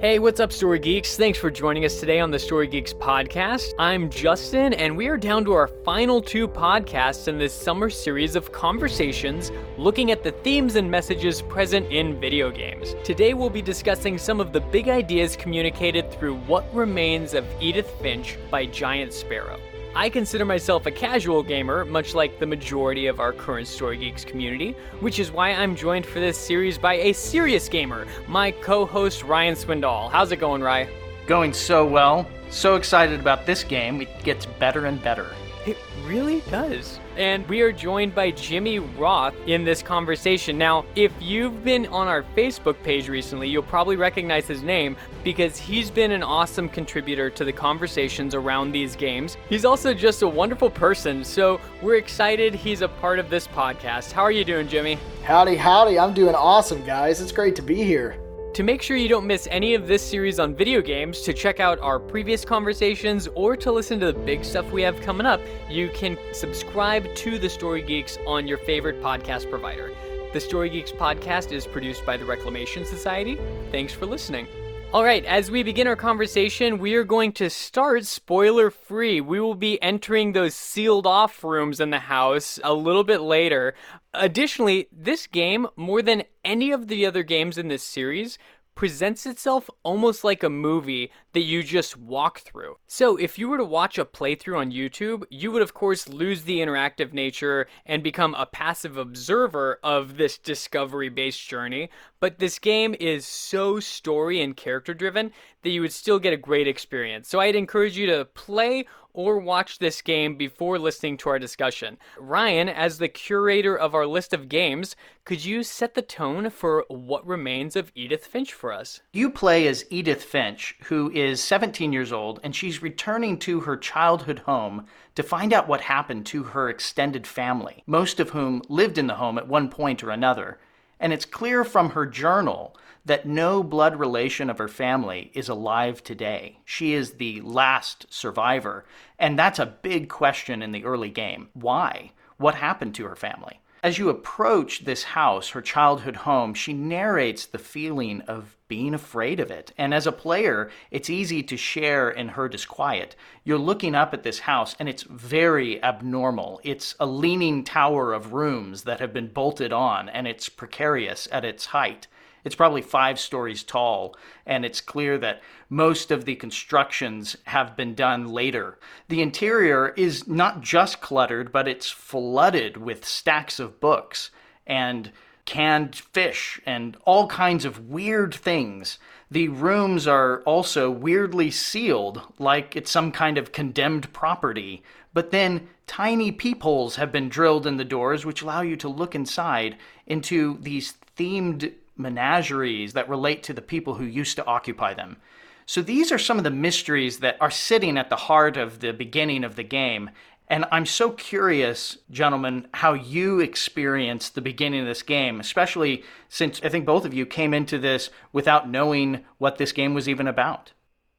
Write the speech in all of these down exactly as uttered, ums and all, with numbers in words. Hey, what's up, Story Geeks? Thanks for joining us today on the Story Geeks podcast. I'm Justin, and we are down to our final two podcasts in this summer series of conversations looking at the themes and messages present in video games. Today, we'll be discussing some of the big ideas communicated through What Remains of Edith Finch by Giant Sparrow. I consider myself a casual gamer, much like the majority of our current Story Geeks community, which is why I'm joined for this series by a serious gamer, my co-host Ryan Swindoll. How's it going, Ryan? Going so well. So excited about this game. It gets better and better. It really does. And we are joined by Jimmy Roth in this conversation. Now, if you've been on our Facebook page recently, you'll probably recognize his name because he's been an awesome contributor to the conversations around these games. He's also just a wonderful person, so we're excited he's a part of this podcast. How are you doing, Jimmy? Howdy, howdy. I'm doing awesome, guys. It's great to be here. To make sure you don't miss any of this series on video games, to check out our previous conversations, or to listen to the big stuff we have coming up, you can subscribe to The Story Geeks on your favorite podcast provider. The Story Geeks podcast is produced by the Reclamation Society. Thanks for listening. All right, as we begin our conversation, we are going to start spoiler-free. We will be entering those sealed-off rooms in the house a little bit later. Additionally, this game, more than any of the other games in this series, presents itself almost like a movie that you just walk through. So if you were to watch a playthrough on YouTube, you would of course lose the interactive nature and become a passive observer of this discovery-based journey, but this game is so story and character-driven that you would still get a great experience. So I'd encourage you to play or watch this game before listening to our discussion. Ryan, as the curator of our list of games, could you set the tone for What Remains of Edith Finch for us? You play as Edith Finch, who is seventeen years old, and she's returning to her childhood home to find out what happened to her extended family, most of whom lived in the home at one point or another. And it's clear from her journal that no blood relation of her family is alive today. She is the last survivor, and that's a big question in the early game. Why? What happened to her family? As you approach this house, her childhood home, she narrates the feeling of being afraid of it. And as a player, it's easy to share in her disquiet. You're looking up at this house, and it's very abnormal. It's a leaning tower of rooms that have been bolted on, and it's precarious at its height. It's probably five stories tall, and it's clear that most of the constructions have been done later. The interior is not just cluttered, but it's flooded with stacks of books and canned fish and all kinds of weird things. The rooms are also weirdly sealed, like it's some kind of condemned property. But then tiny peepholes have been drilled in the doors, which allow you to look inside into these themed menageries that relate to the people who used to occupy them. So these are some of the mysteries that are sitting at the heart of the beginning of the game. And I'm so curious, gentlemen, how you experienced the beginning of this game, especially since I think both of you came into this without knowing what this game was even about.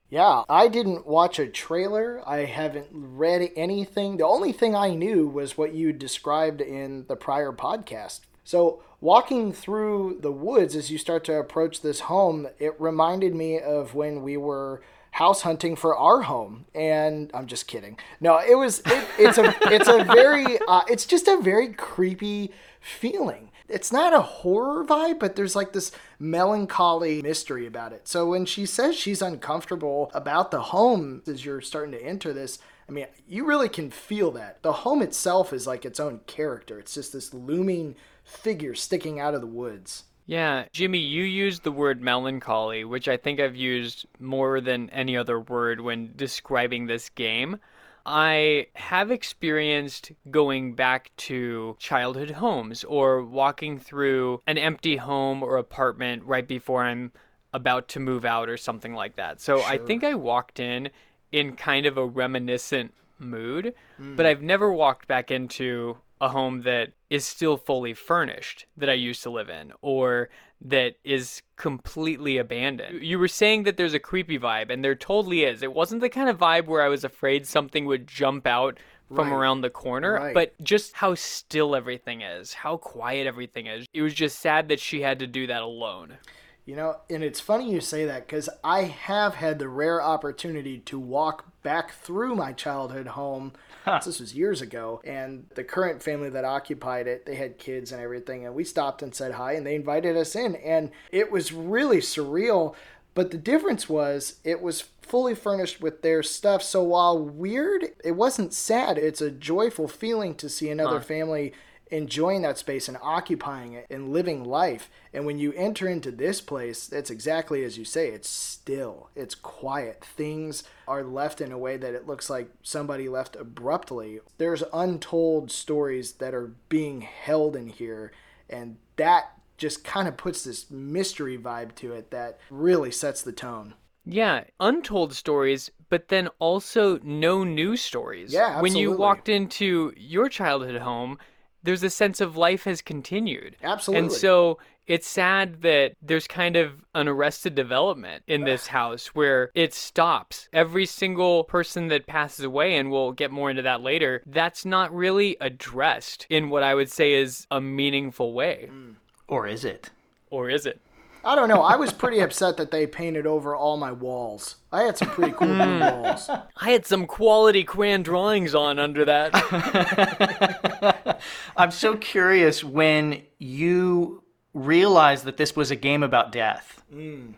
Yeah, I didn't watch a trailer. I haven't read anything. The only thing I knew was what you described in the prior podcast. So walking through the woods as you start to approach this home, it reminded me of when we were house hunting for our home. And I'm just kidding. No, it was, it, it's a, it's a very, uh, it's just a very creepy feeling. It's not a horror vibe, but there's like this melancholy mystery about it. So when she says she's uncomfortable about the home as you're starting to enter this, I mean, you really can feel that. The home itself is like its own character. It's just this looming figure sticking out of the woods. Yeah, Jimmy, you used the word melancholy, which I think I've used more than any other word when describing this game. I have experienced going back to childhood homes or walking through an empty home or apartment right before I'm about to move out or something like that. So sure. I think I walked in in kind of a reminiscent mood, mm. but I've never walked back into a home that is still fully furnished that I used to live in or that is completely abandoned. You were saying that there's a creepy vibe, and there totally is. It wasn't the kind of vibe where I was afraid something would jump out from right. around the corner, right. but just how still everything is, how quiet everything is. It was just sad that she had to do that alone. You know, and it's funny you say that because I have had the rare opportunity to walk back through my childhood home. Huh. This was years ago. And the current family that occupied it, they had kids and everything. And we stopped and said hi and they invited us in. And it was really surreal. But the difference was it was fully furnished with their stuff. So while weird, it wasn't sad. It's a joyful feeling to see another huh. family enjoying that space and occupying it and living life. And when you enter into this place, that's exactly as you say. It's still, it's quiet. Things are left in a way that it looks like somebody left abruptly. There's untold stories that are being held in here, and that just kind of puts this mystery vibe to it that really sets the tone. Yeah, untold stories, but then also no new stories. Yeah, absolutely. When you walked into your childhood home, there's a sense of life has continued. Absolutely. And so it's sad that there's kind of an arrested development in this house where it stops. Every single person that passes away, and we'll get more into that later, that's not really addressed in what I would say is a meaningful way. Mm. Or is it? Or is it? I don't know. I was pretty upset that they painted over all my walls. I had some pretty cool walls. I had some quality crayon drawings on under that. I'm so curious when you realized that this was a game about death. Mm.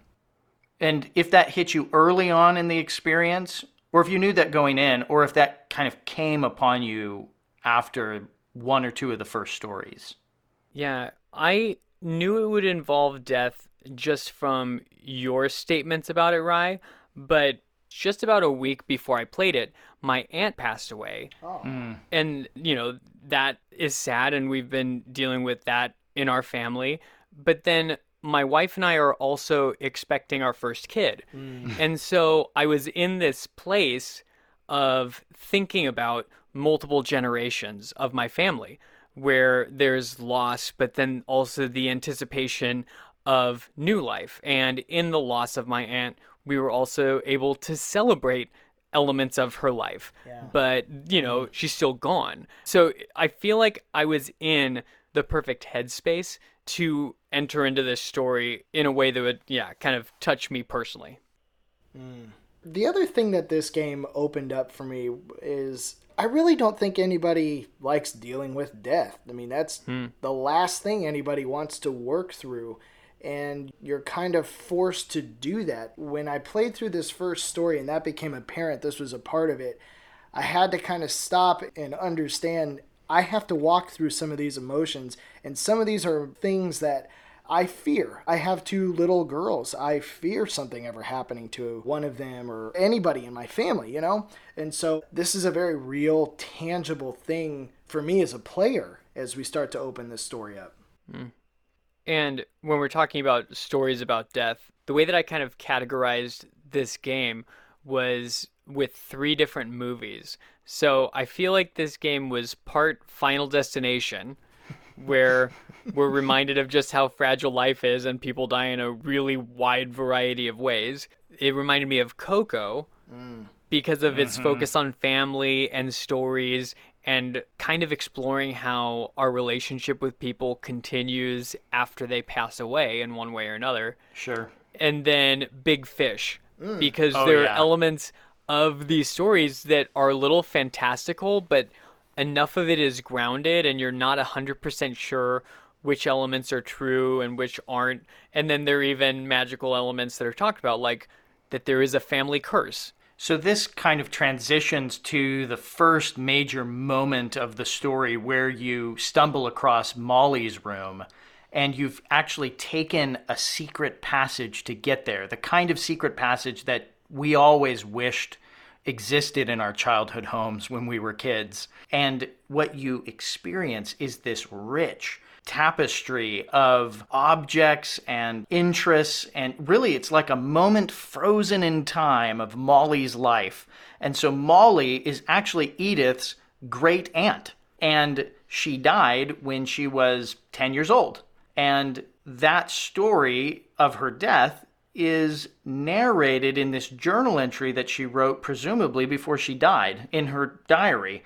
And if that hit you early on in the experience, or if you knew that going in, or if that kind of came upon you after one or two of the first stories. Yeah, I knew it would involve death just from your statements about it, Rye, but just about a week before I played it, my aunt passed away. Oh. Mm. And, you know, that is sad, and we've been dealing with that in our family. But then my wife and I are also expecting our first kid. Mm. And so I was in this place of thinking about multiple generations of my family, where there's loss, but then also the anticipation of new life. And in the loss of my aunt, we were also able to celebrate elements of her life. Yeah. But, you know, she's still gone. So I feel like I was in the perfect headspace to enter into this story in a way that would, yeah, kind of touch me personally. Mm. The other thing that this game opened up for me is I really don't think anybody likes dealing with death. I mean, that's hmm. the last thing anybody wants to work through, and you're kind of forced to do that. When I played through this first story, and that became apparent, this was a part of it, I had to kind of stop and understand I have to walk through some of these emotions, and some of these are things that I fear. I have two little girls. I fear something ever happening to one of them or anybody in my family, you know? And so this is a very real, tangible thing for me as a player as we start to open this story up. Mm. And when we're talking about stories about death, the way that I kind of categorized this game was with three different movies. So I feel like this game was part Final Destination, where we're reminded of just how fragile life is and people die in a really wide variety of ways. It reminded me of Coco mm. because of mm-hmm. its focus on family and stories and kind of exploring how our relationship with people continues after they pass away in one way or another. Sure. And then Big Fish mm. because oh, there are yeah. elements of these stories that are a little fantastical, but enough of it is grounded and you're not one hundred percent sure which elements are true and which aren't. And then there are even magical elements that are talked about, like that there is a family curse. So this kind of transitions to the first major moment of the story where you stumble across Molly's room and you've actually taken a secret passage to get there, the kind of secret passage that we always wished existed in our childhood homes when we were kids. And what you experience is this rich tapestry of objects and interests, and really it's like a moment frozen in time of Molly's life. And so Molly is actually Edith's great aunt, and she died when she was ten years old. And that story of her death is narrated in this journal entry that she wrote, presumably before she died, in her diary.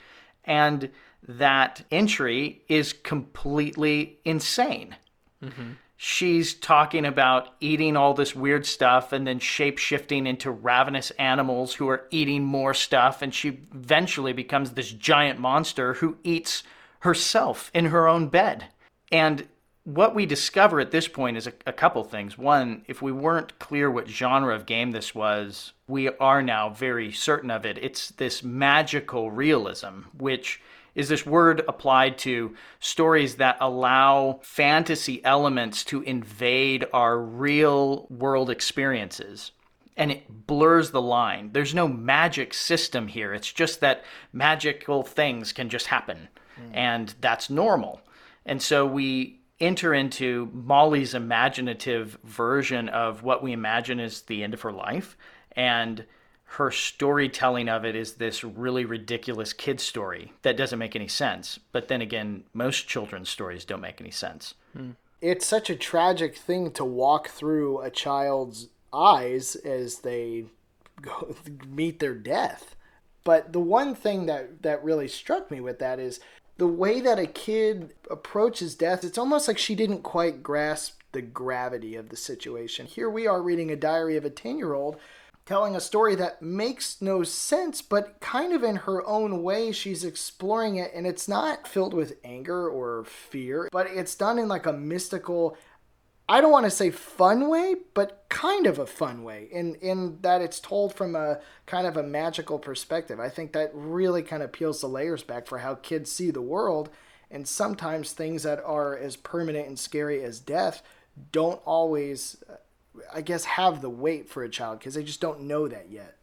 And that entry is completely insane. Mm-hmm. she's talking about eating all this weird stuff and then shape-shifting into ravenous animals who are eating more stuff, and she eventually becomes this giant monster who eats herself in her own bed. And what we discover at this point is a, a couple things. One, if we weren't clear what genre of game this was, we are now very certain of it. It's this magical realism, which is this word applied to stories that allow fantasy elements to invade our real world experiences. And it blurs the line. There's no magic system here. It's just that magical things can just happen. Mm. And that's normal. And so we enter into Molly's imaginative version of what we imagine is the end of her life. And her storytelling of it is this really ridiculous kid story that doesn't make any sense. But then again, most children's stories don't make any sense. It's such a tragic thing to walk through a child's eyes as they go, meet their death. But the one thing that, that really struck me with that is the way that a kid approaches death. It's almost like she didn't quite grasp the gravity of the situation. Here we are reading a diary of a ten-year-old telling a story that makes no sense, but kind of in her own way, she's exploring it, and it's not filled with anger or fear, but it's done in like a mystical, I don't want to say fun way, but kind of a fun way, in, in that it's told from a kind of a magical perspective. I think that really kind of peels the layers back for how kids see the world, and sometimes things that are as permanent and scary as death don't always, I guess, have the weight for a child because they just don't know that yet.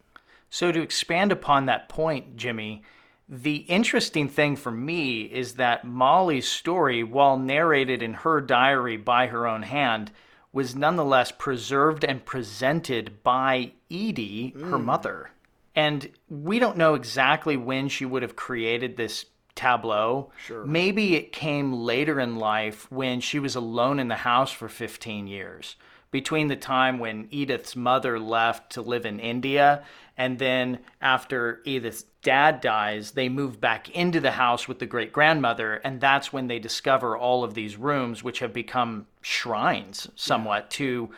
So to expand upon that point, Jimmy, the interesting thing for me is that Molly's story, while narrated in her diary by her own hand, was nonetheless preserved and presented by Edie, mm. her mother. And we don't know exactly when she would have created this tableau. Sure. Maybe it came later in life when she was alone in the house for fifteen years. Between the time when Edith's mother left to live in India and then after Edith's dad dies, they move back into the house with the great-grandmother, and that's when they discover all of these rooms, which have become shrines somewhat to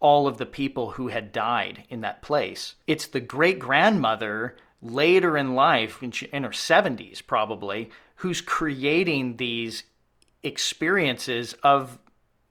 all of the people who had died in that place. It's the great-grandmother later in life, in her seventies probably, who's creating these experiences of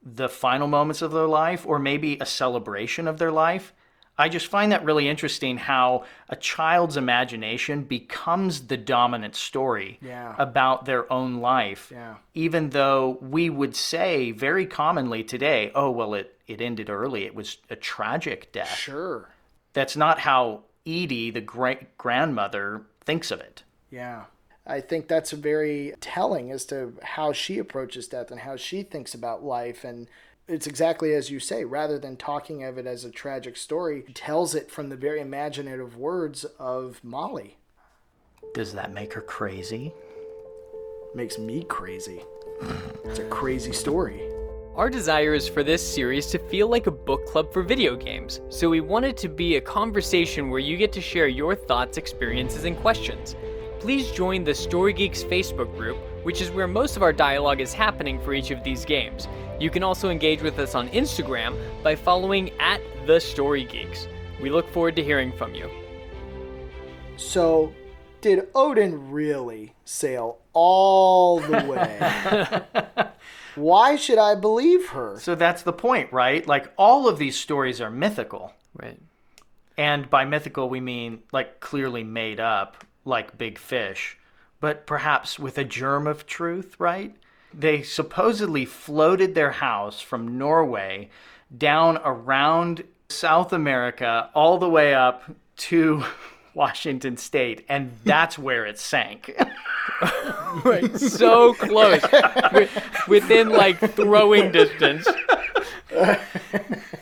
the final moments of their life, or maybe a celebration of their life. I just find that really interesting how a child's imagination becomes the dominant story yeah. about their own life, yeah. even though we would say very commonly today, oh, well, it, it ended early. It was a tragic death. Sure. That's not how Edie, the great-grandmother, thinks of it. Yeah. I think that's very telling as to how she approaches death and how she thinks about life. And it's exactly as you say, rather than talking of it as a tragic story, she tells it from the very imaginative words of Molly. Does that make her crazy? Makes me crazy. It's a crazy story. Our desire is for this series to feel like a book club for video games, so we want it to be a conversation where you get to share your thoughts, experiences, and questions. Please join the Story Geeks Facebook group, which is where most of our dialogue is happening for each of these games. You can also engage with us on Instagram by following at The Story Geeks. We look forward to hearing from you. So, did Odin really sail all the way? Why should I believe her? So that's the point, right? Like, all of these stories are mythical. Right. And by mythical, we mean, like, clearly made up, like big fish, but perhaps with a germ of truth, right? They supposedly floated their house from Norway down around South America all the way up to Washington State, and that's where it sank. Right, so close. Within, like, throwing distance.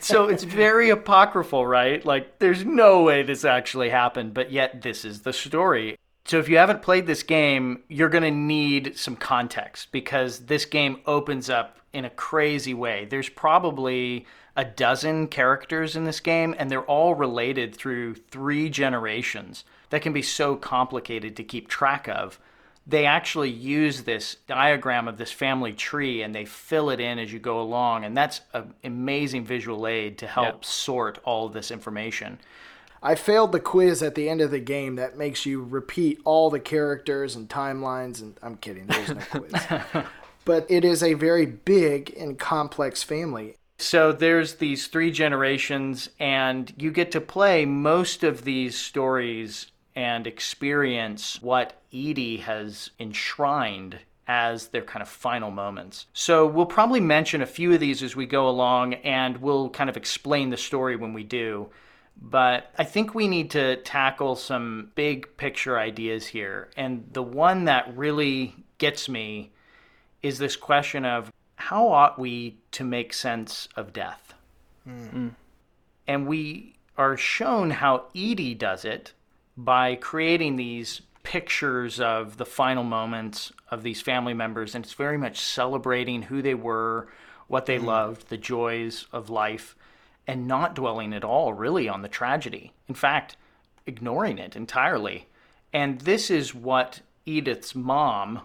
So it's very apocryphal, right? Like, there's no way this actually happened, but yet this is the story. So if you haven't played this game, you're going to need some context because this game opens up in a crazy way. There's probably a dozen characters in this game, and they're all related through three generations. That can be so complicated to keep track of. they actually use this diagram of this family tree and they fill it in as you go along. And that's an amazing visual aid to help yep. sort all of this information. I failed the quiz at the end of the game that makes you repeat all the characters and timelines. And I'm kidding, there's no quiz. But it is a very big and complex family. So there's these three generations, and you get to play most of these stories and experience what Edie has enshrined as their kind of final moments. So we'll probably mention a few of these as we go along, and we'll kind of explain the story when we do. But I think we need to tackle some big picture ideas here. And the one that really gets me is this question of, how ought we to make sense of death? Mm. And we are shown how Edie does it by creating these pictures of the final moments of these family members. And it's very much celebrating who they were, what they mm. loved, the joys of life, and not dwelling at all really on the tragedy. In fact, ignoring it entirely. And this is what Edith's mom,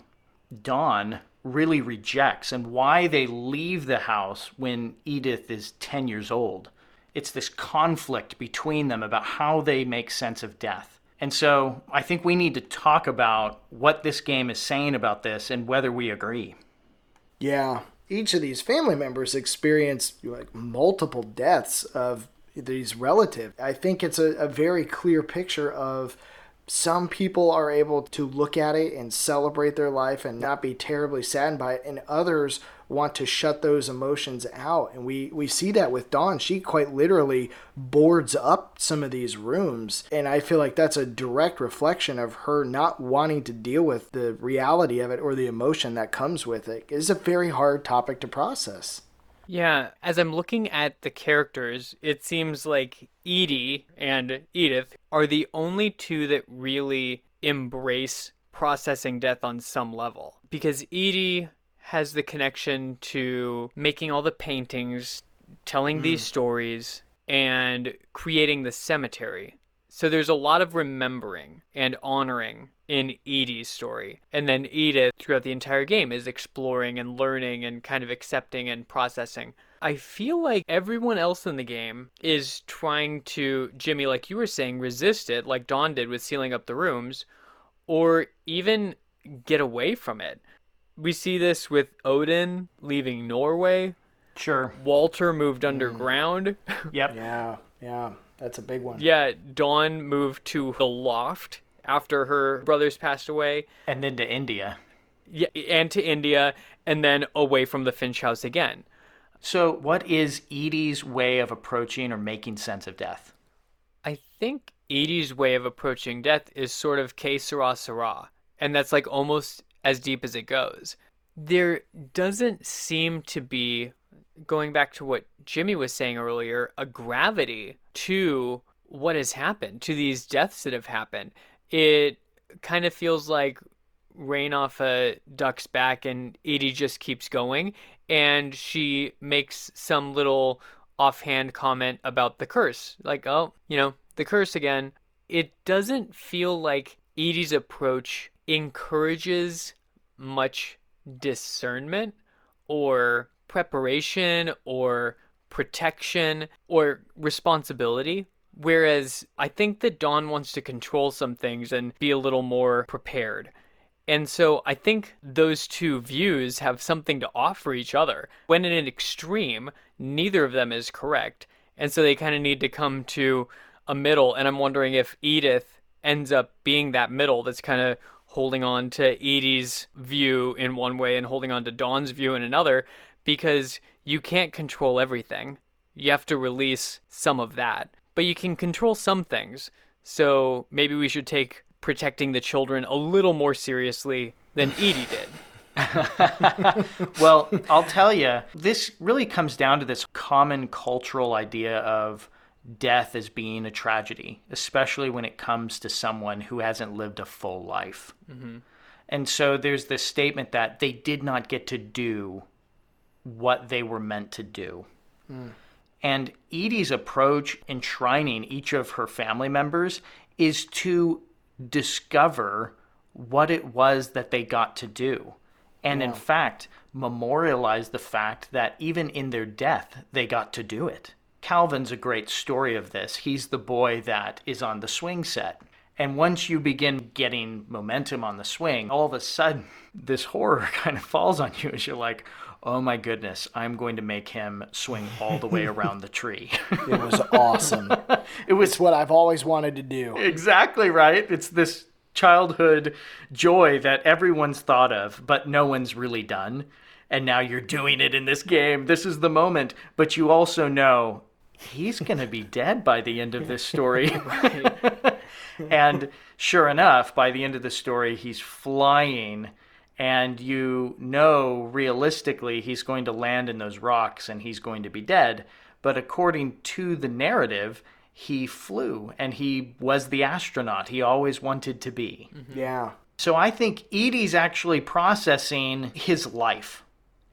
Dawn, really rejects, and why they leave the house when Edith is ten years old. It's this conflict between them about how they make sense of death. And so I think we need to talk about what this game is saying about this and whether we agree. Yeah. Each of these family members experience like multiple deaths of these relatives. I think it's a, a very clear picture of some people are able to look at it and celebrate their life and not be terribly saddened by it, and others want to shut those emotions out. And we, we see that with Dawn. She quite literally boards up some of these rooms, and I feel like that's a direct reflection of her not wanting to deal with the reality of it or the emotion that comes with it. It's a very hard topic to process. Yeah, as I'm looking at the characters, it seems like Edie and Edith are the only two that really embrace processing death on some level. Because Edie has the connection to making all the paintings, telling mm. these stories, and creating the cemetery. So there's a lot of remembering and honoring in Edie's story. And then Edith, throughout the entire game, is exploring and learning and kind of accepting and processing. I feel like everyone else in the game is trying to, Jimmy, like you were saying, resist it, like Dawn did with sealing up the rooms, or even get away from it. We see this with Odin leaving Norway. Sure. Walter moved underground. Mm. Yep. Yeah, yeah. That's a big one. Yeah, Dawn moved to the loft after her brothers passed away. And then to India. Yeah, and to India, and then away from the Finch house again. So what is Edie's way of approaching or making sense of death? I think Edie's way of approaching death is sort of que sera, sera. And that's like almost as deep as it goes. There doesn't seem to be, going back to what Jimmy was saying earlier, a gravity to what has happened, to these deaths that have happened. It kind of feels like rain off a duck's back, and Edie just keeps going, and she makes some little offhand comment about the curse. Like, oh, you know, the curse again. It doesn't feel like Edie's approach encourages much discernment or preparation or protection or responsibility, whereas I think that Dawn wants to control some things and be a little more prepared. And so I think those two views have something to offer each other. When in an extreme, neither of them is correct, and so they kind of need to come to a middle, and I'm wondering if Edith ends up being that middle that's kind of holding on to Edie's view in one way and holding on to Dawn's view in another, because you can't control everything. You have to release some of that. But you can control some things. So maybe we should take protecting the children a little more seriously than Edie did. Well, I'll tell you, this really comes down to this common cultural idea of death as being a tragedy, especially when it comes to someone who hasn't lived a full life. Mm-hmm. And so there's this statement that they did not get to do what they were meant to do. Mm. And Edie's approach enshrining each of her family members is to discover what it was that they got to do. And yeah. in fact, memorialize the fact that even in their death, they got to do it. Calvin's a great story of this. He's the boy that is on the swing set. And once you begin getting momentum on the swing, all of a sudden, this horror kind of falls on you as you're like, oh my goodness, I'm going to make him swing all the way around the tree. It was awesome. It was it's what I've always wanted to do. Exactly right. It's this childhood joy that everyone's thought of, but no one's really done. And now you're doing it in this game. This is the moment. But you also know he's going to be dead by the end of this story. Right. And sure enough, by the end of the story, he's flying. And you know, realistically, he's going to land in those rocks and he's going to be dead. But according to the narrative, he flew and he was the astronaut he always wanted to be. Mm-hmm. Yeah. So I think Edie's actually processing his life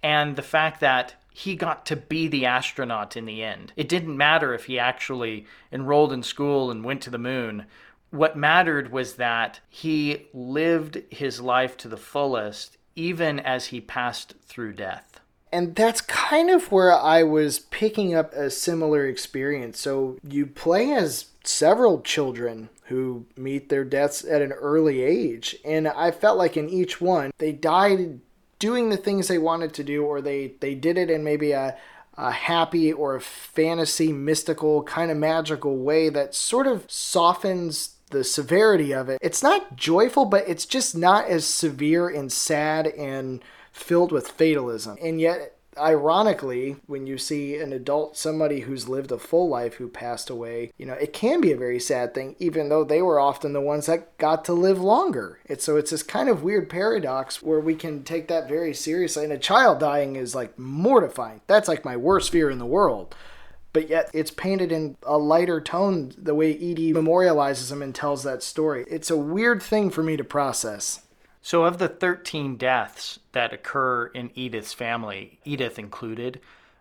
and the fact that he got to be the astronaut in the end. It didn't matter if he actually enrolled in school and went to the moon. What mattered was that he lived his life to the fullest, even as he passed through death. And that's kind of where I was picking up a similar experience. So you play as several children who meet their deaths at an early age. And I felt like in each one, they died doing the things they wanted to do, or they, they did it in maybe a, a happy or a fantasy, mystical, kind of magical way that sort of softens the severity of it. It's not joyful, but it's just not as severe and sad and filled with fatalism. And yet, ironically, when you see an adult, somebody who's lived a full life who passed away, you know, it can be a very sad thing, even though they were often the ones that got to live longer. It's so it's this kind of weird paradox where we can take that very seriously. And a child dying is like mortifying. That's like my worst fear in the world. But yet it's painted in a lighter tone the way Edie memorializes him and tells that story. It's a weird thing for me to process. So of the thirteen deaths that occur in Edith's family, Edith included,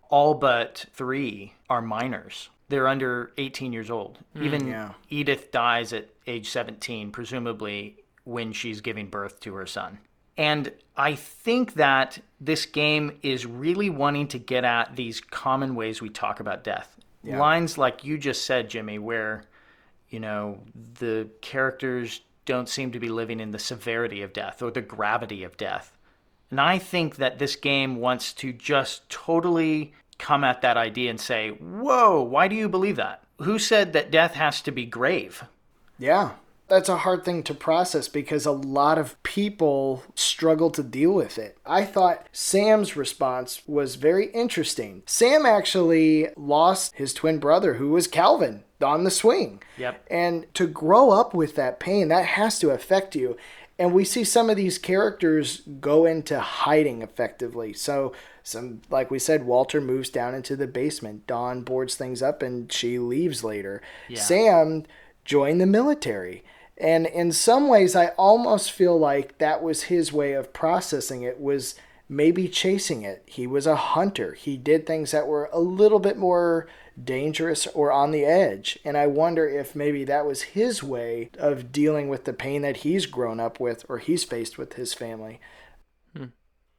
all but three are minors. They're under eighteen years old. Mm, Even yeah. Edith dies at age seventeen, presumably when she's giving birth to her son. And I think that this game is really wanting to get at these common ways we talk about death. Yeah. Lines like you just said, Jimmy, where, you know, the characters don't seem to be living in the severity of death or the gravity of death. And I think that this game wants to just totally come at that idea and say, whoa, why do you believe that? Who said that death has to be grave? Yeah, that's a hard thing to process because a lot of people struggle to deal with it. I thought Sam's response was very interesting. Sam actually lost his twin brother, who was Calvin, on the swing. Yep. And to grow up with that pain, that has to affect you. And we see some of these characters go into hiding effectively. So some, like we said, Walter moves down into the basement. Dawn boards things up and she leaves later. Yeah. Sam joined the military. And in some ways, I almost feel like that was his way of processing it, was maybe chasing it. He was a hunter. He did things that were a little bit more dangerous or on the edge. And I wonder if maybe that was his way of dealing with the pain that he's grown up with or he's faced with his family. Hmm.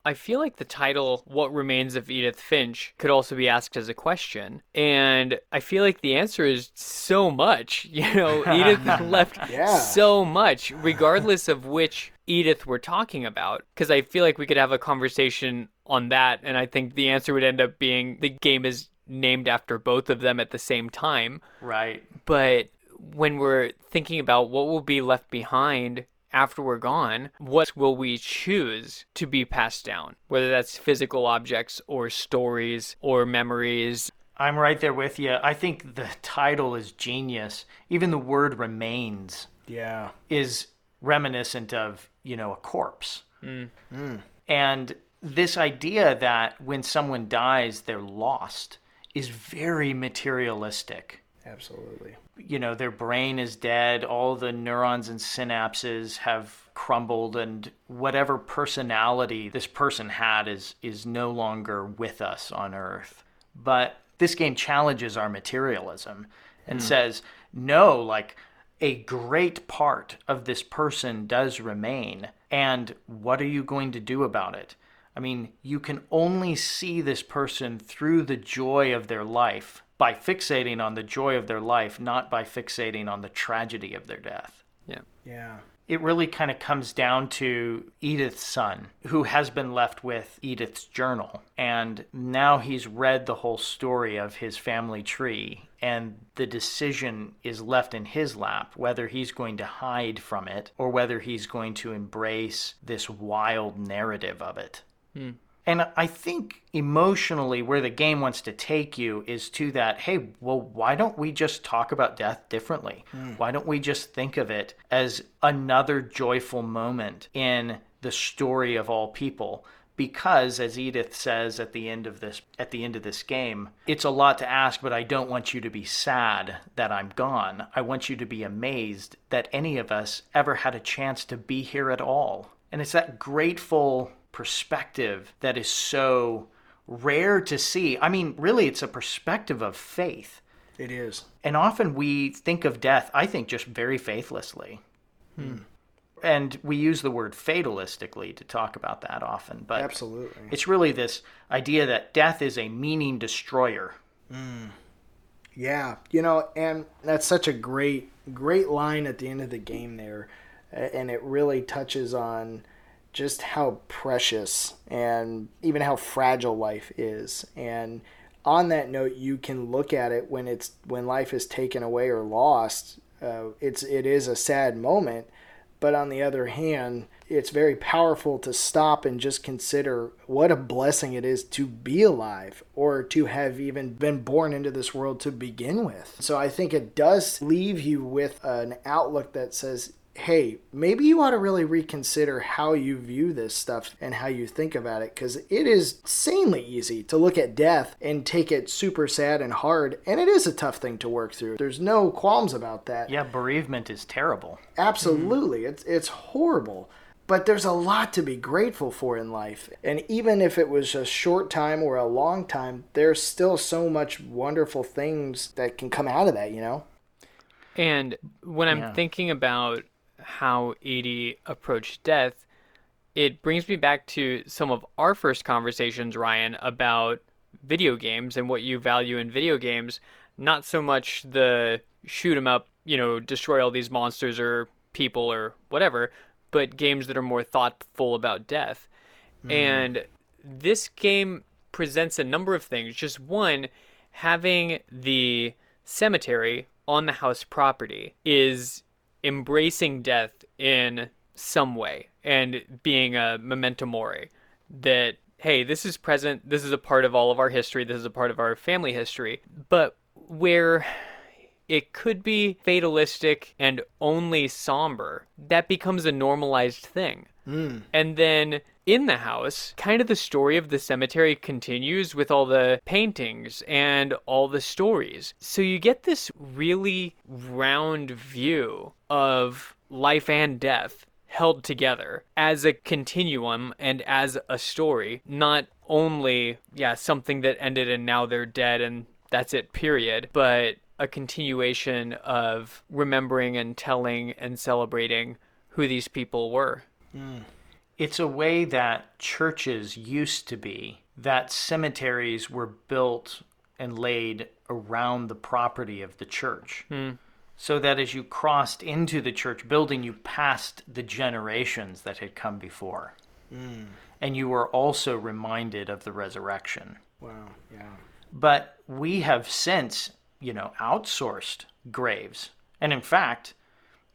I feel like the title, What Remains of Edith Finch, could also be asked as a question. And I feel like the answer is so much. You know, Edith left yeah. so much, regardless of which Edith we're talking about. Because I feel like we could have a conversation on that. And I think the answer would end up being the game is named after both of them at the same time. Right. But when we're thinking about what will be left behind after we're gone, what will we choose to be passed down? Whether that's physical objects or stories or memories. I'm right there with you. I think the title is genius. Even the word remains yeah. is reminiscent of, you know, a corpse. Mm. Mm. And this idea that when someone dies, they're lost is very materialistic. Absolutely. You know, their brain is dead. All the neurons and synapses have crumbled, and whatever personality this person had is is no longer with us on Earth. But this game challenges our materialism and mm. says, no, like, a great part of this person does remain, and what are you going to do about it? I mean, you can only see this person through the joy of their life by fixating on the joy of their life, not by fixating on the tragedy of their death. Yeah. Yeah. It really kind of comes down to Edith's son, who has been left with Edith's journal. And now he's read the whole story of his family tree, and the decision is left in his lap, whether he's going to hide from it or whether he's going to embrace this wild narrative of it. Hmm. And I think emotionally where the game wants to take you is to that, hey, well, why don't we just talk about death differently? Mm. Why don't we just think of it as another joyful moment in the story of all people? Because, as Edith says at the end of this at the end of this game, it's a lot to ask, but I don't want you to be sad that I'm gone. I want you to be amazed that any of us ever had a chance to be here at all. And it's that grateful perspective that is so rare to see. I mean, really, it's a perspective of faith. It is. And often we think of death, I think, just very faithlessly. Hmm. And we use the word fatalistically to talk about that often. But absolutely, it's really this idea that death is a meaning destroyer. Mm. Yeah. You know, and that's such a great, great line at the end of the game there. And it really touches on just how precious and even how fragile life is. And on that note, you can look at it when it's when life is taken away or lost. Uh, it's it is a sad moment, but on the other hand, it's very powerful to stop and just consider what a blessing it is to be alive or to have even been born into this world to begin with. So I think it does leave you with an outlook that says, hey, maybe you ought to really reconsider how you view this stuff and how you think about it, because it is insanely easy to look at death and take it super sad and hard, and it is a tough thing to work through. There's no qualms about that. Yeah, bereavement is terrible. Absolutely. Mm-hmm. It's it's horrible. But there's a lot to be grateful for in life. And even if it was a short time or a long time, there's still so much wonderful things that can come out of that, you know? And when I'm yeah. thinking about how Edie approached death, it brings me back to some of our first conversations, Ryan, about video games and what you value in video games. Not so much the shoot 'em up, you know, destroy all these monsters or people or whatever, but games that are more thoughtful about death. Mm. And this game presents a number of things. Just one, having the cemetery on the house property is embracing death in some way and being a memento mori, that hey, this is present, this is a part of all of our history, this is a part of our family history. But where it could be fatalistic and only somber, that becomes a normalized thing. Mm. And then in the house, kind of the story of the cemetery continues with all the paintings and all the stories. So you get this really round view of life and death held together as a continuum and as a story, not only, yeah, something that ended and now they're dead and that's it, period, but a continuation of remembering and telling and celebrating who these people were. Mm. It's a way that churches used to be, that cemeteries were built and laid around the property of the church. Mm. So that as you crossed into the church building, you passed the generations that had come before. Mm. And you were also reminded of the resurrection. Wow, yeah. But we have since, you know, outsourced graves. And in fact,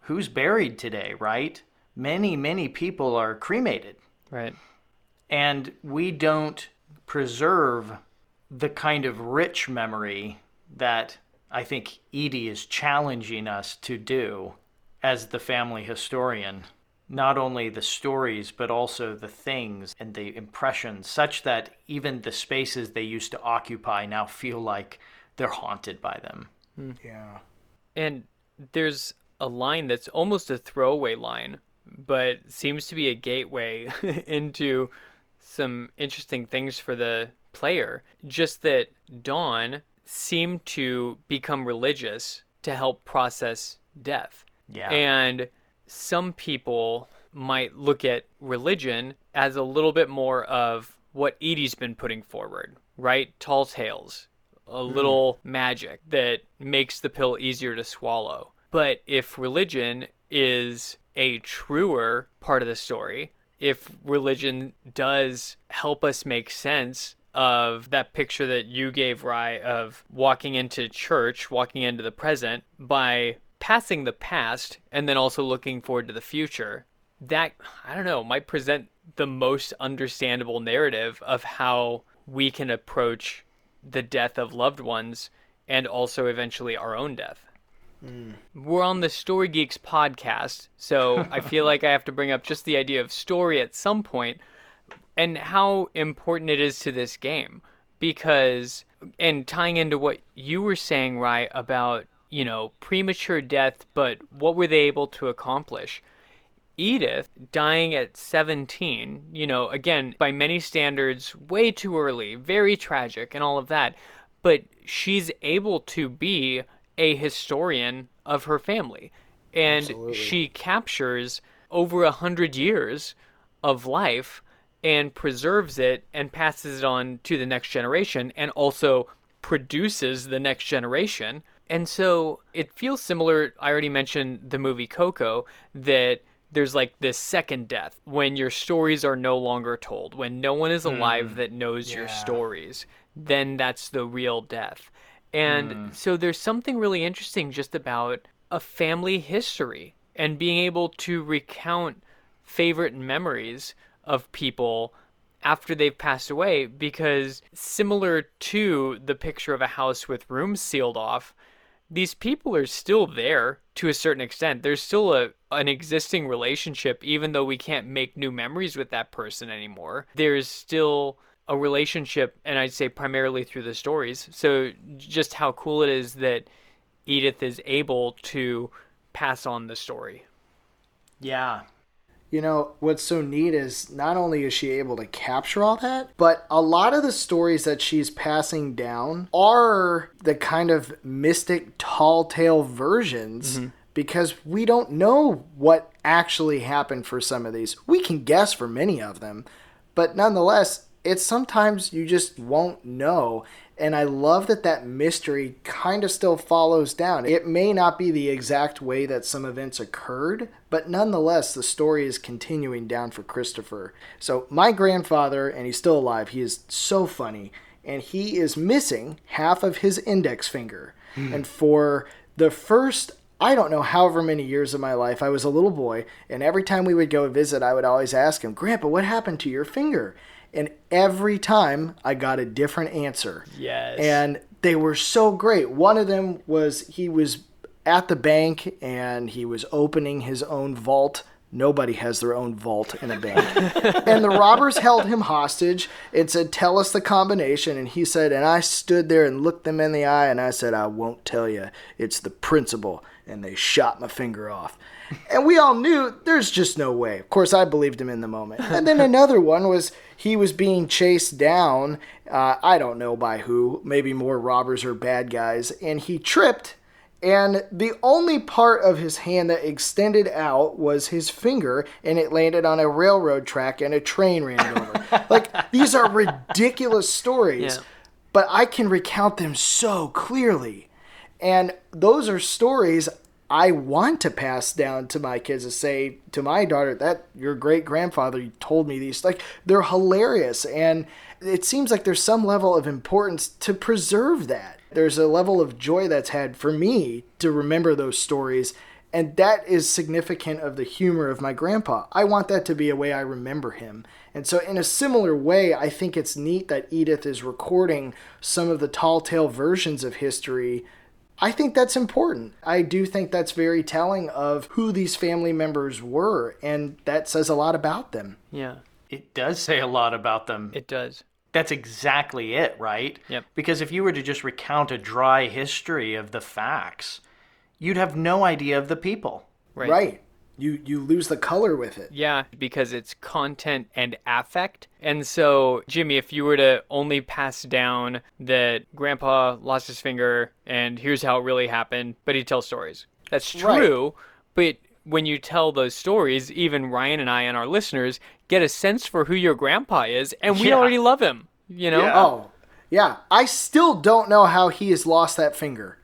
who's buried today, right? Many, many people are cremated. Right. And we don't preserve the kind of rich memory that I think Edie is challenging us to do as the family historian. Not only the stories, but also the things and the impressions, such that even the spaces they used to occupy now feel like they're haunted by them. Yeah. And there's a line that's almost a throwaway line, but seems to be a gateway into some interesting things for the player. Just that Dawn seemed to become religious to help process death. Yeah. And some people might look at religion as a little bit more of what Edie's been putting forward, right? Tall tales, a mm. little magic that makes the pill easier to swallow. But if religion is a truer part of the story, if religion does help us make sense of that picture that you gave, Rye, of walking into church, walking into the present by passing the past and then also looking forward to the future, that, I don't know, might present the most understandable narrative of how we can approach the death of loved ones and also eventually our own death. Mm. We're on the Story Geeks podcast, so I feel like I have to bring up just the idea of story at some point and how important it is to this game. Because, and tying into what you were saying, Rye, about, you know, premature death, but what were they able to accomplish? Edith dying at seventeen, you know, again, by many standards, way too early, very tragic and all of that. But she's able to be a historian of her family. And Absolutely. She captures over a hundred years of life and preserves it and passes it on to the next generation and also produces the next generation. And so it feels similar. I already mentioned the movie Coco, that there's like this second death when your stories are no longer told, when no one is alive mm. that knows yeah. your stories, then that's the real death. And mm. so there's something really interesting just about a family history and being able to recount favorite memories of people after they've passed away, because similar to the picture of a house with rooms sealed off, these people are still there to a certain extent. There's still a an existing relationship, even though we can't make new memories with that person anymore. There's still a relationship, and I'd say primarily through the stories. So just how cool it is that Edith is able to pass on the story. Yeah. You know, what's so neat is not only is she able to capture all that, but a lot of the stories that she's passing down are the kind of mystic tall tale versions, mm-hmm. because we don't know what actually happened for some of these. We can guess for many of them, but nonetheless, it's sometimes you just won't know. And I love that that mystery kind of still follows down. It may not be the exact way that some events occurred, but nonetheless, the story is continuing down for Christopher. So my grandfather, and he's still alive, he is so funny, and he is missing half of his index finger. Mm. And for the first, I don't know, however many years of my life, I was a little boy, and every time we would go visit, I would always ask him, "Grandpa, what happened to your finger?" And every time I got a different answer. Yes. And they were so great. One of them was he was at the bank and he was opening his own vault. Nobody has their own vault in a bank. And the robbers held him hostage and said, "Tell us the combination." And he said, and I stood there and looked them in the eye and I said, "I won't tell you. It's the principal." And they shot my finger off. And we all knew there's just no way. Of course, I believed him in the moment. And then another one was he was being chased down, uh, I don't know by who, maybe more robbers or bad guys, and he tripped. And the only part of his hand that extended out was his finger, and it landed on a railroad track and a train ran it over. Like, these are ridiculous stories, yeah. but I can recount them so clearly. And those are stories I want to pass down to my kids, to say to my daughter that your great grandfather told me these. Like, they're hilarious. And it seems like there's some level of importance to preserve that. There's a level of joy that's had for me to remember those stories. And that is significant of the humor of my grandpa. I want that to be a way I remember him. And so in a similar way, I think it's neat that Edith is recording some of the tall tale versions of history. I think that's important. I do think that's very telling of who these family members were, and that says a lot about them. Yeah. It does say a lot about them. It does. That's exactly it, right? Yep. Because if you were to just recount a dry history of the facts, you'd have no idea of the people. Right. Right. You you lose the color with it. Yeah, because it's content and affect. And so, Jimmy, if you were to only pass down that Grandpa lost his finger and here's how it really happened, but he'd tell stories. That's true, right. But when you tell those stories, even Ryan and I and our listeners get a sense for who your grandpa is, and we yeah. already love him, you know? Yeah. Oh, yeah. I still don't know how he has lost that finger.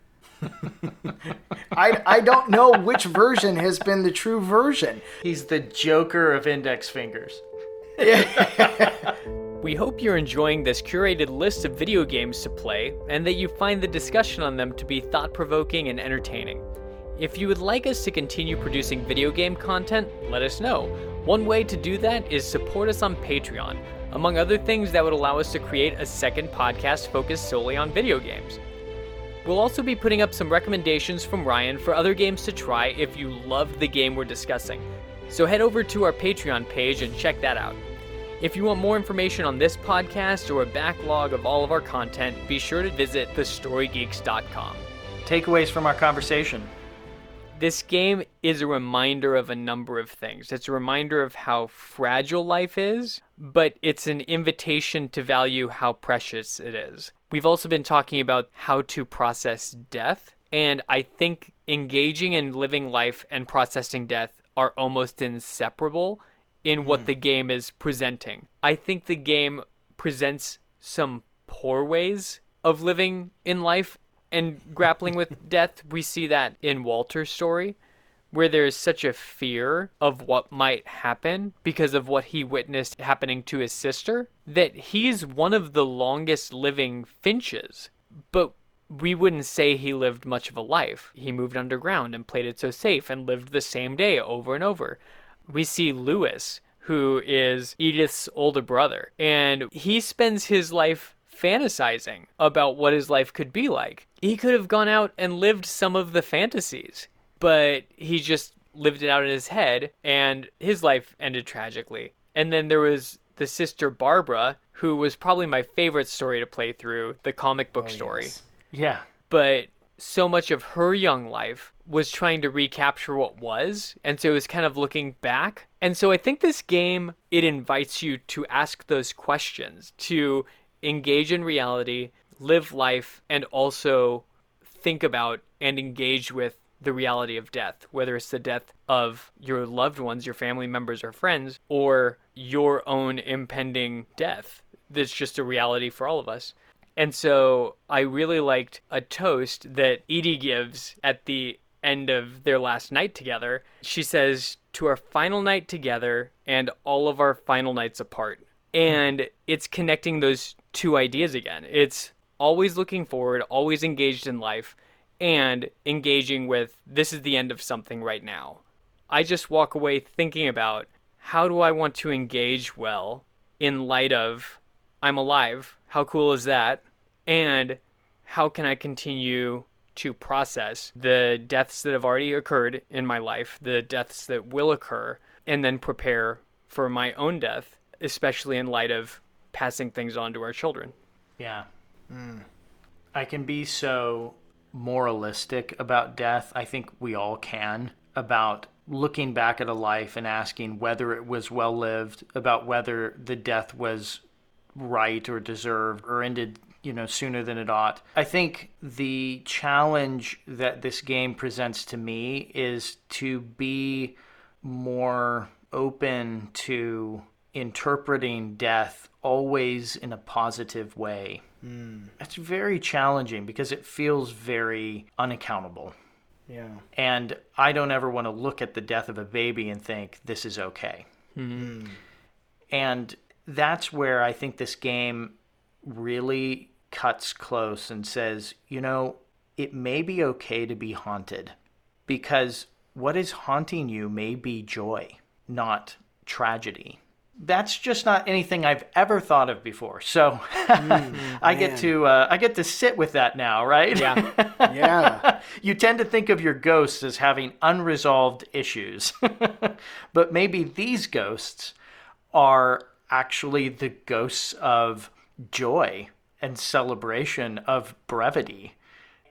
I, I don't know which version has been the true version. He's the Joker of index fingers. Yeah. We hope you're enjoying this curated list of video games to play, and that you find the discussion on them to be thought-provoking and entertaining. If you would like us to continue producing video game content, let us know. One way to do that is support us on Patreon, among other things that would allow us to create a second podcast focused solely on video games. We'll also be putting up some recommendations from Ryan for other games to try if you loved the game we're discussing. So head over to our Patreon page and check that out. If you want more information on this podcast or a backlog of all of our content, be sure to visit the story geeks dot com. Takeaways from our conversation. This game is a reminder of a number of things. It's a reminder of how fragile life is, but it's an invitation to value how precious it is. We've also been talking about how to process death, and I think engaging in living life and processing death are almost inseparable in what mm. the game is presenting. I think the game presents some poor ways of living in life and grappling with death. We see that in Walter's story, where there is such a fear of what might happen because of what he witnessed happening to his sister, that he's one of the longest living Finches. But we wouldn't say he lived much of a life. He moved underground and played it so safe and lived the same day over and over. We see Lewis, who is Edith's older brother, and he spends his life fantasizing about what his life could be like. He could have gone out and lived some of the fantasies, but he just lived it out in his head, and his life ended tragically. And then there was the sister Barbara, who was probably my favorite story to play through, the comic book oh, story. Yes. Yeah. But so much of her young life was trying to recapture what was, and so it was kind of looking back. And so I think this game, it invites you to ask those questions, to engage in reality, live life, and also think about and engage with the reality of death, whether it's the death of your loved ones, your family members or friends, or your own impending death. That's just a reality for all of us. And so I really liked a toast that Edie gives at the end of their last night together. She says, "To our final night together and all of our final nights apart." And it's connecting those two ideas again. It's always looking forward, always engaged in life, and engaging with this is the end of something right now. I just walk away thinking about, how do I want to engage well in light of I'm alive? How cool is that? And how can I continue to process the deaths that have already occurred in my life, the deaths that will occur, and then prepare for my own death, especially in light of passing things on to our children? Yeah. Mm. I can be so moralistic about death. I think we all can, about looking back at a life and asking whether it was well lived, about whether the death was right or deserved or ended, you know, sooner than it ought. I think the challenge that this game presents to me is to be more open to interpreting death always in a positive way. Mm. It's very challenging because it feels very unaccountable. Yeah. And I don't ever want to look at the death of a baby and think this is okay. Mm. And that's where I think this game really cuts close and says, you know, it may be okay to be haunted, because what is haunting you may be joy, not tragedy. That's just not anything I've ever thought of before. So mm, I get to uh, I get to sit with that now, right? Yeah. Yeah. You tend to think of your ghosts as having unresolved issues, but maybe these ghosts are actually the ghosts of joy and celebration of brevity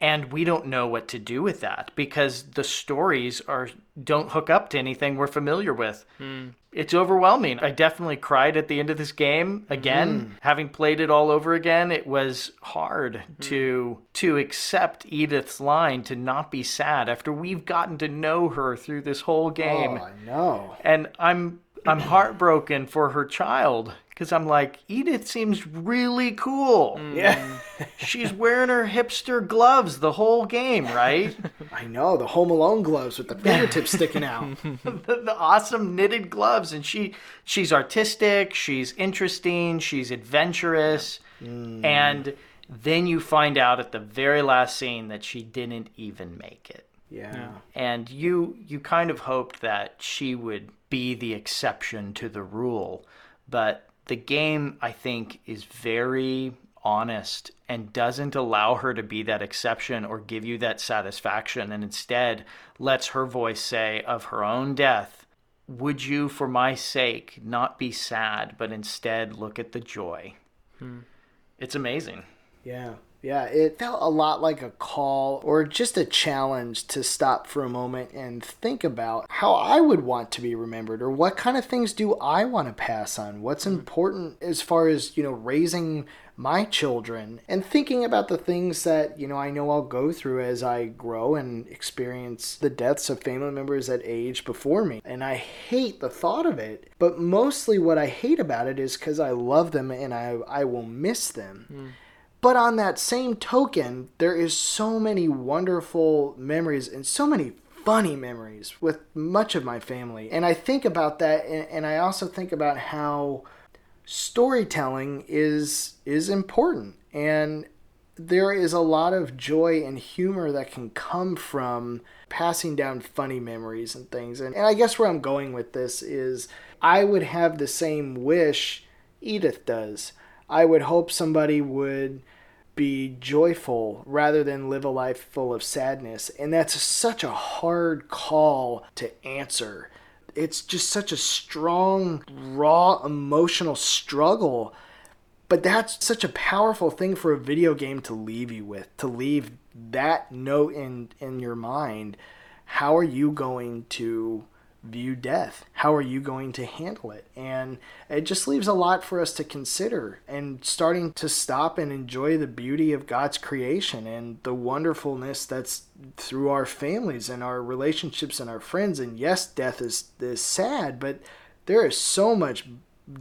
And we don't know what to do with that because the stories are don't hook up to anything we're familiar with. Mm. It's overwhelming. I definitely cried at the end of this game again. Mm. Having played it all over again, it was hard mm. to to accept Edith's line to not be sad after we've gotten to know her through this whole game. Oh, I know. And I'm I'm heartbroken for her child. Because I'm like, Edith seems really cool. Yeah. She's wearing her hipster gloves the whole game, right? I know, the Home Alone gloves with the fingertips sticking out. the, the awesome knitted gloves. And she she's artistic, she's interesting, she's adventurous. Mm. And then you find out at the very last scene that she didn't even make it. Yeah. yeah. And you you kind of hoped that she would be the exception to the rule. But the game, I think, is very honest and doesn't allow her to be that exception or give you that satisfaction, and instead lets her voice say of her own death, would you, for my sake, not be sad, but instead look at the joy? Hmm. It's amazing. Yeah. Yeah, it felt a lot like a call or just a challenge to stop for a moment and think about how I would want to be remembered or what kind of things do I want to pass on? What's important as far as, you know, raising my children and thinking about the things that, you know, I know I'll go through as I grow and experience the deaths of family members at age before me. And I hate the thought of it, but mostly what I hate about it is because I love them and I, I will miss them. Mm. But on that same token, there is so many wonderful memories and so many funny memories with much of my family. And I think about that, and, and I also think about how storytelling is is important. And there is a lot of joy and humor that can come from passing down funny memories and things. And, and I guess where I'm going with this is I would have the same wish Edith does. I would hope somebody would be joyful rather than live a life full of sadness. And that's such a hard call to answer. It's just such a strong, raw, emotional struggle. But that's such a powerful thing for a video game to leave you with, to leave that note in, in your mind. How are you going to view death? How are you going to handle it? And it just leaves a lot for us to consider and starting to stop and enjoy the beauty of God's creation and the wonderfulness that's through our families and our relationships and our friends. And yes, death is, is sad, but there is so much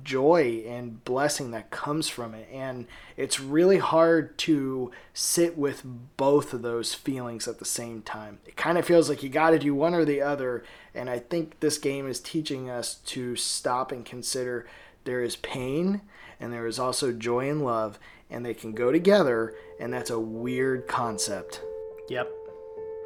joy and blessing that comes from it. And it's really hard to sit with both of those feelings at the same time. It kind of feels like you got to do one or the other. And I think this game is teaching us to stop and consider there is pain and there is also joy and love, and they can go together. And that's a weird concept. Yep.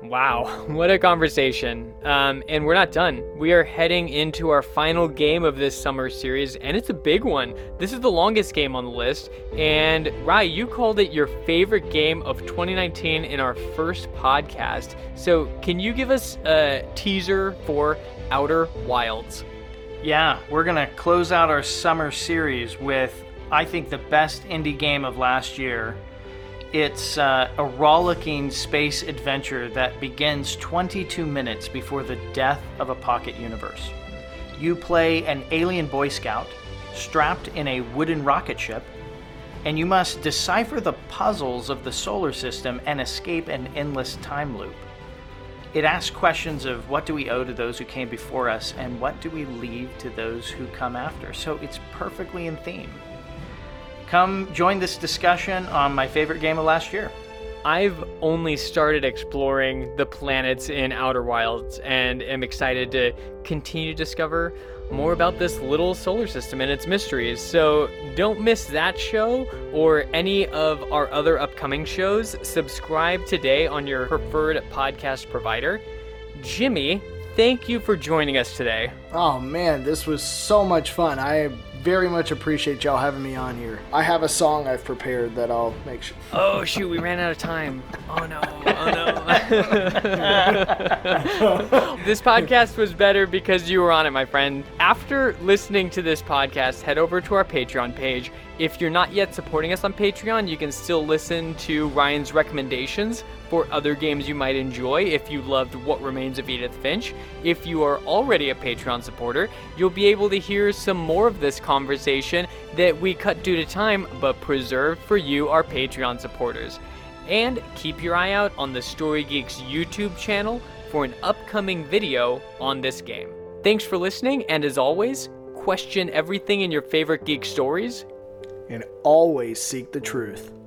Wow, what a conversation. Um, and we're not done. We are heading into our final game of this summer series, and it's a big one. This is the longest game on the list, and Rye, you called it your favorite game of twenty nineteen in our first podcast. So can you give us a teaser for Outer Wilds? Yeah, we're going to close out our summer series with, I think, the best indie game of last year. It's uh, a rollicking space adventure that begins twenty-two minutes before the death of a pocket universe. You play an alien Boy Scout strapped in a wooden rocket ship, and you must decipher the puzzles of the solar system and escape an endless time loop. It asks questions of what do we owe to those who came before us and what do we leave to those who come after, so it's perfectly in theme. Come join this discussion on my favorite game of last year. I've only started exploring the planets in Outer Wilds and am excited to continue to discover more about this little solar system and its mysteries. So don't miss that show or any of our other upcoming shows. Subscribe today on your preferred podcast provider. Jimmy, thank you for joining us today. Oh man, this was so much fun. I very much appreciate y'all having me on here. I have a song I've prepared that I'll make sure. Oh shoot, we ran out of time. Oh no, oh no. This podcast was better because you were on it, my friend. After listening to this podcast, head over to our Patreon page. If you're not yet supporting us on Patreon, you can still listen to Ryan's recommendations for other games you might enjoy if you loved What Remains of Edith Finch. If you are already a Patreon supporter, you'll be able to hear some more of this conversation that we cut due to time, but preserved for you, our Patreon supporters. And keep your eye out on the Story Geeks YouTube channel for an upcoming video on this game. Thanks for listening, and as always, question everything in your favorite geek stories. And always seek the truth.